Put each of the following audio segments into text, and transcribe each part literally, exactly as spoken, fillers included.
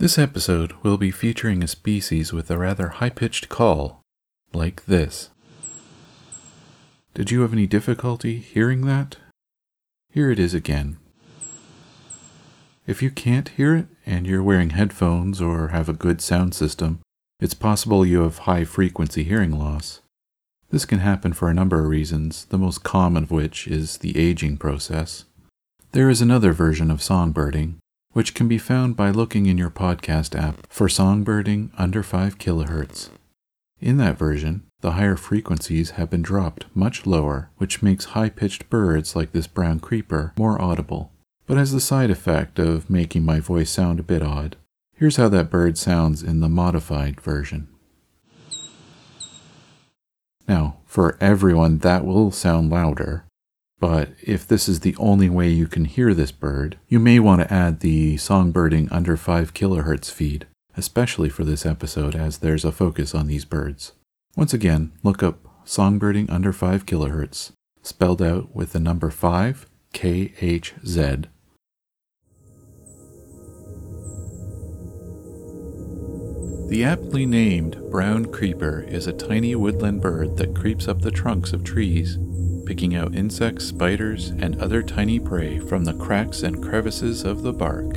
This episode will be featuring a species with a rather high-pitched call, like this. Did you have any difficulty hearing that? Here it is again. If you can't hear it, and you're wearing headphones or have a good sound system, it's possible you have high-frequency hearing loss. This can happen for a number of reasons, the most common of which is the aging process. There is another version of songbirding, which can be found by looking in your podcast app for songbirding under five kilohertz. In that version, the higher frequencies have been dropped much lower, which makes high-pitched birds like this brown creeper more audible, but as the side effect of making my voice sound a bit odd. Here's how that bird sounds in the modified version. Now, for everyone that will sound louder, but if this is the only way you can hear this bird, you may want to add the songbirding under five kilohertz feed, especially for this episode as there's a focus on these birds. Once again, look up songbirding under five kilohertz, spelled out with the number five, K H Z. The aptly named brown creeper is a tiny woodland bird that creeps up the trunks of trees, picking out insects, spiders, and other tiny prey from the cracks and crevices of the bark.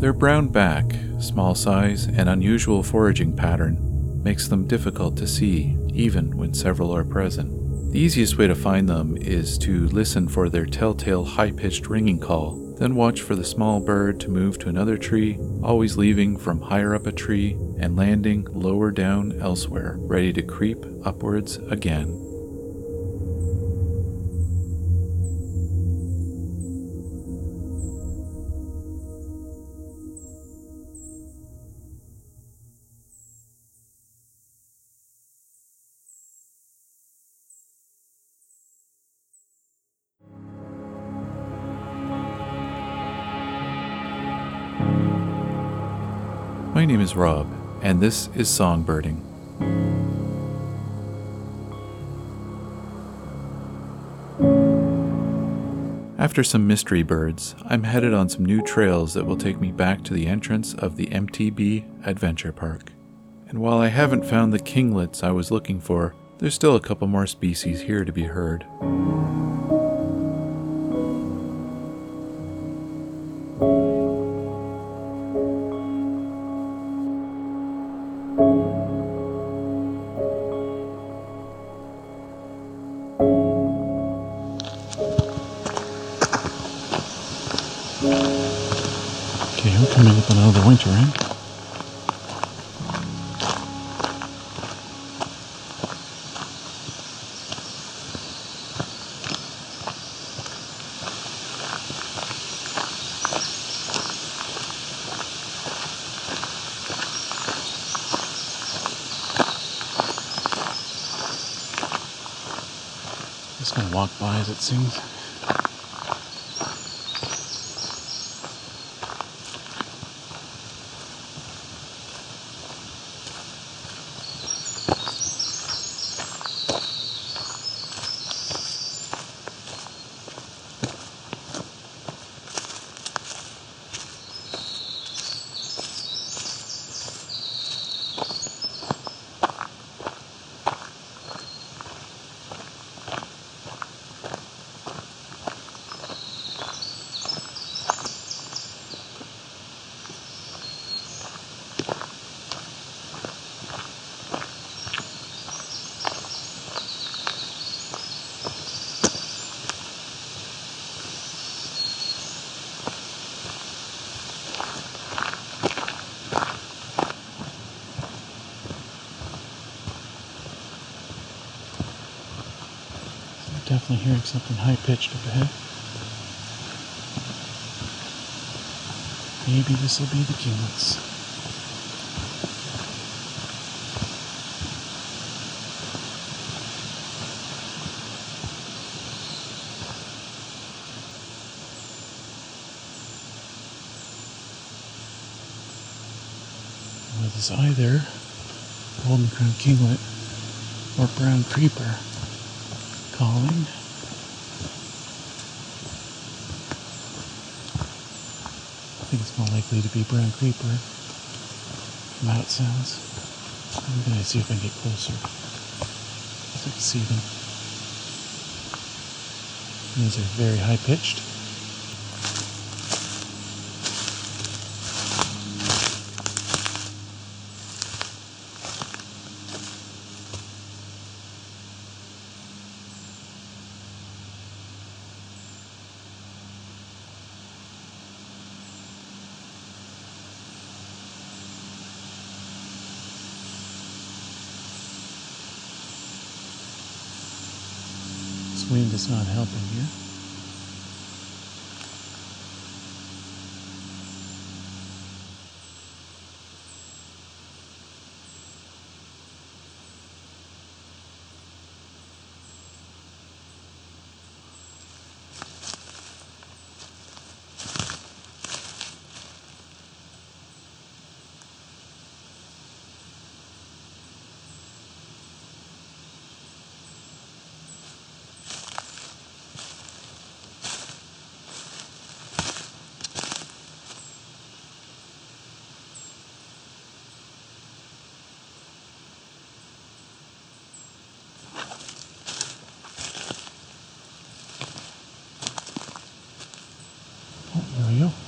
Their brown back, small size, and unusual foraging pattern makes them difficult to see, even when several are present. The easiest way to find them is to listen for their telltale high-pitched ringing call, then watch for the small bird to move to another tree, always leaving from higher up a tree and landing lower down elsewhere, ready to creep upwards again. My name is Rob, and this is Songbirding. After some mystery birds, I'm headed on some new trails that will take me back to the entrance of the M T B Adventure Park. And while I haven't found the kinglets I was looking for, there's still a couple more species here to be heard. Just gonna walk by as it sings. Definitely hearing something high-pitched up ahead. Maybe this will be the kinglets. Well, it is either golden-crowned kinglet or brown creeper calling. I think it's more likely to be brown creeper. mount sounds. I'm going to see if I can get closer. I can see them. These are very high pitched. Wind is not helping here.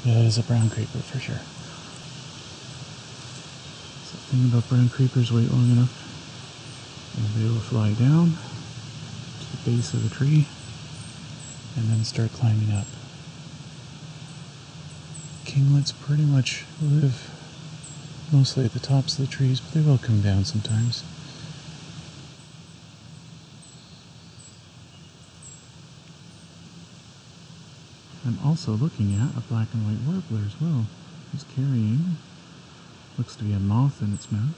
Yeah, it is a brown creeper for sure. So the thing about brown creepers, wait long enough and they will fly down to the base of the tree and then start climbing up. Kinglets pretty much live mostly at the tops of the trees, but they will come down sometimes. I'm also looking at a black and white warbler as well. It's carrying, looks to be a moth in its mouth.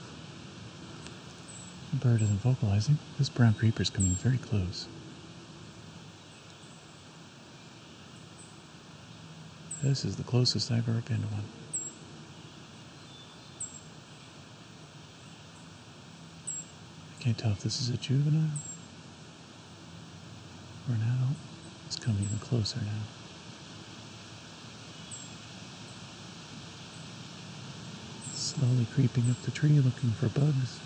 The bird isn't vocalizing. This brown creeper's coming very close. This is the closest I've ever been to one. I can't tell if this is a juvenile or an adult. It's coming even closer now. Slowly creeping up the tree looking for bugs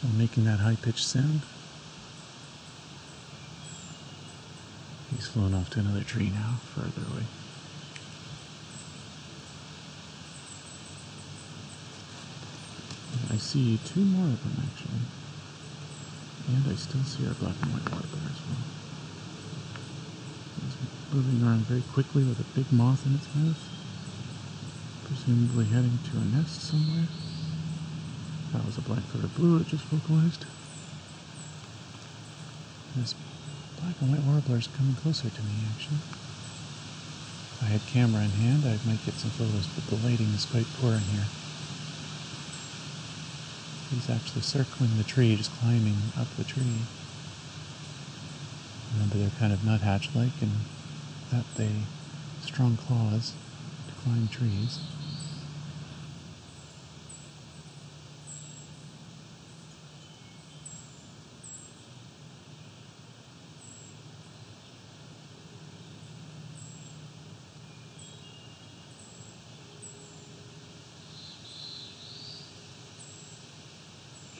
while making that high-pitched sound. He's flown off to another tree now, further away. I see two more of them actually, and I still see our black and white warbler as well. He's moving around very quickly with a big moth in its mouth. Presumably heading to a nest somewhere. That was a black-throated blue that just vocalized. This black and white warbler is coming closer to me, actually. If I had camera in hand, I might get some photos, but the lighting is quite poor in here. He's actually circling the tree, just climbing up the tree. Remember, they're kind of nuthatch-like in that they have strong claws to climb trees.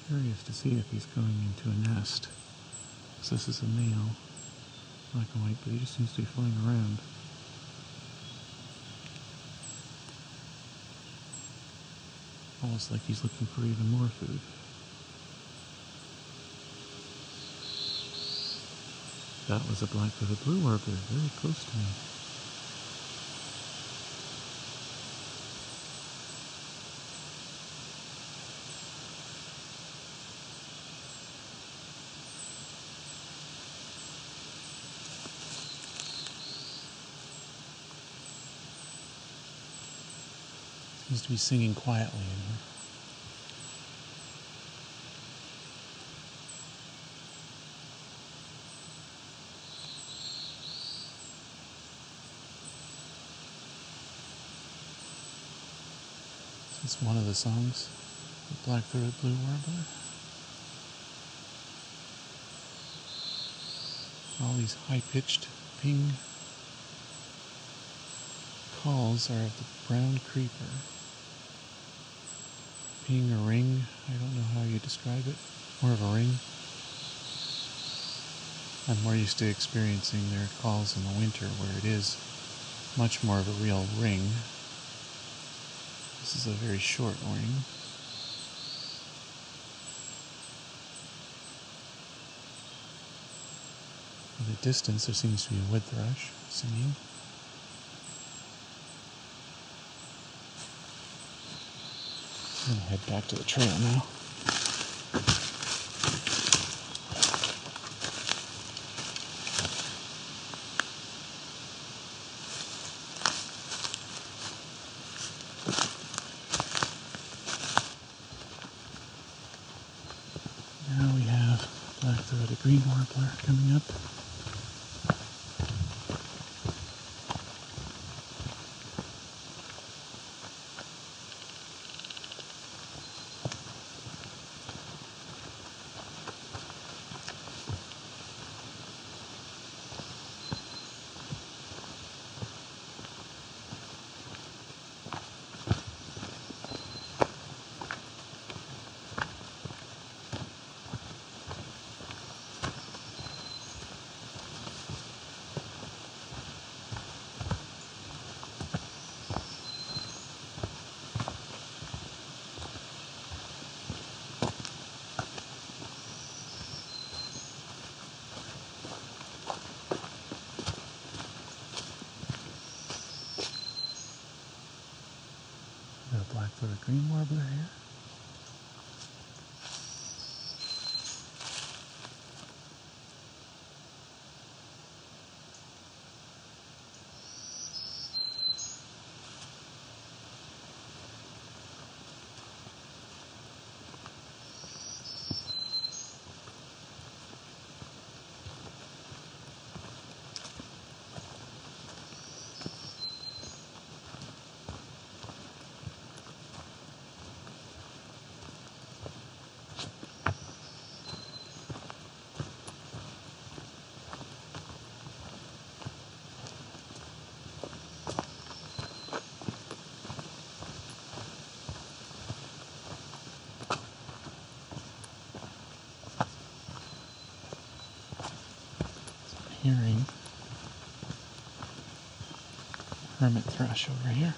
Curious to see if he's going into a nest, because this is a male, black and white, but he just seems to be flying around. Almost like he's looking for even more food. That was a black-throated blue warbler, very close to me. Seems to be singing quietly in here. This is one of the songs, the Black-throated Blue Warbler. All these high-pitched ping calls are of the brown creeper. being a ring. I don't know how you describe it. More of a ring. I'm more used to experiencing their calls in the winter, where it is much more of a real ring. This is a very short ring. In the distance there seems to be a wood thrush singing. I'm gonna head back to the trail now. Now we have black-throated green warbler coming up. Black-throated green warbler here. Hearing hermit thrush over here.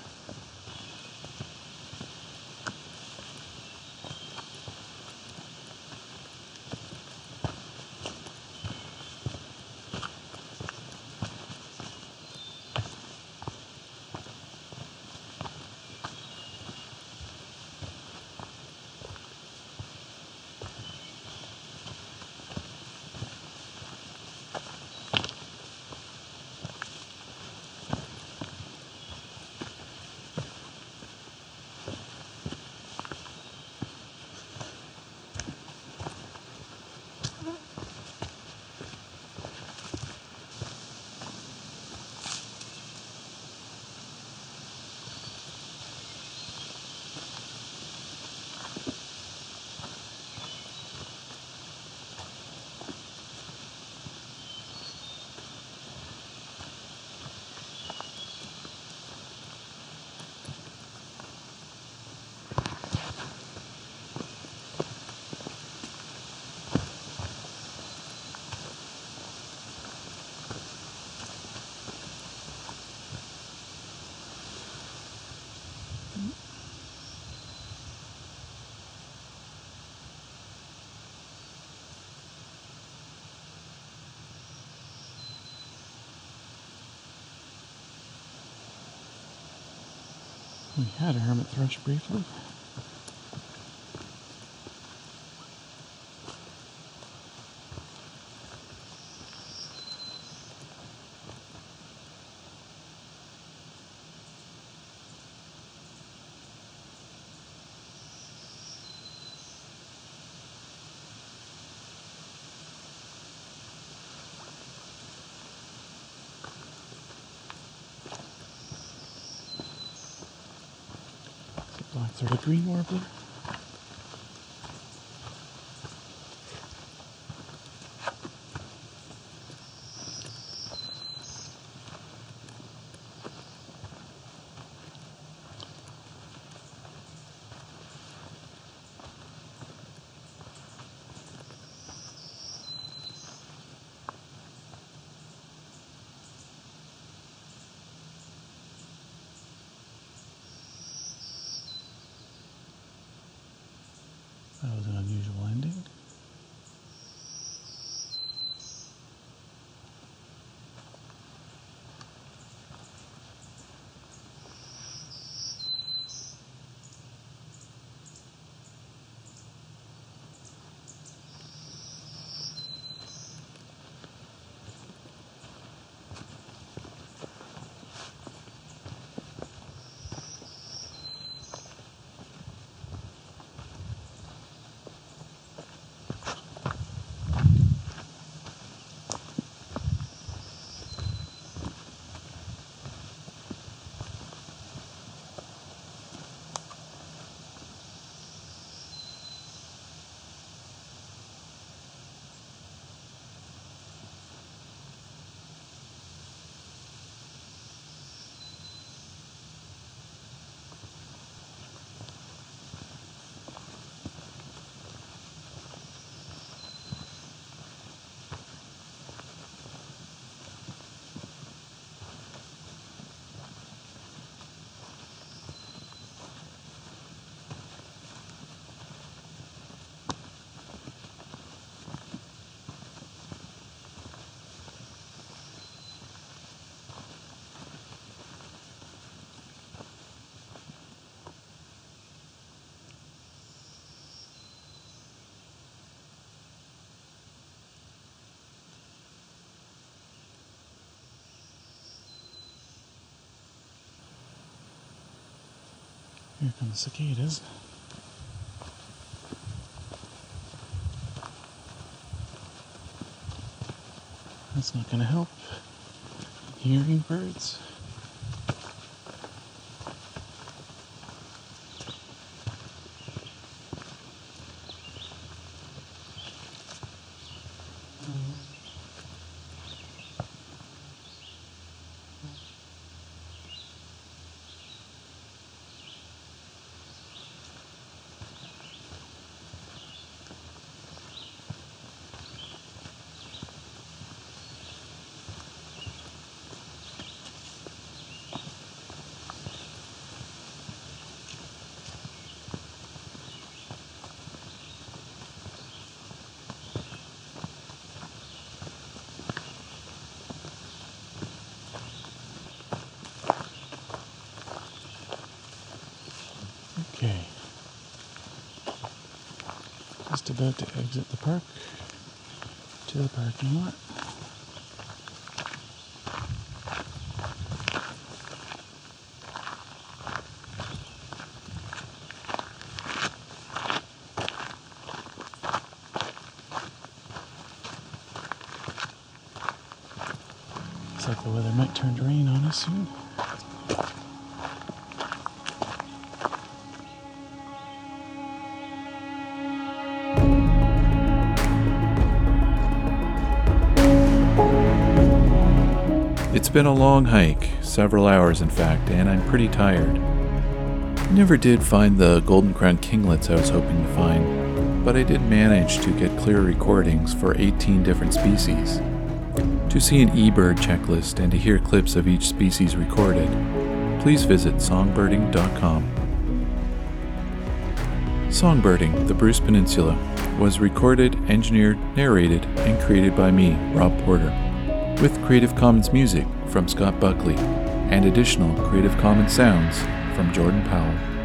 We had a hermit thrush briefly. Black-throated green warbler. That was an unusual ending. Here come the cicadas. That's not going to help. Hearing birds. Just about to exit the park to the parking lot. Looks like the weather might turn to rain on us soon. It's been a long hike, several hours in fact, and I'm pretty tired. Never did find the golden-crowned kinglets I was hoping to find, but I did manage to get clear recordings for eighteen different species. To see an eBird checklist and to hear clips of each species recorded, please visit songbirding dot com. Songbirding, the Bruce Peninsula, was recorded, engineered, narrated, and created by me, Rob Porter, with Creative Commons music from Scott Buckley and additional Creative Commons sounds from Jordan Powell.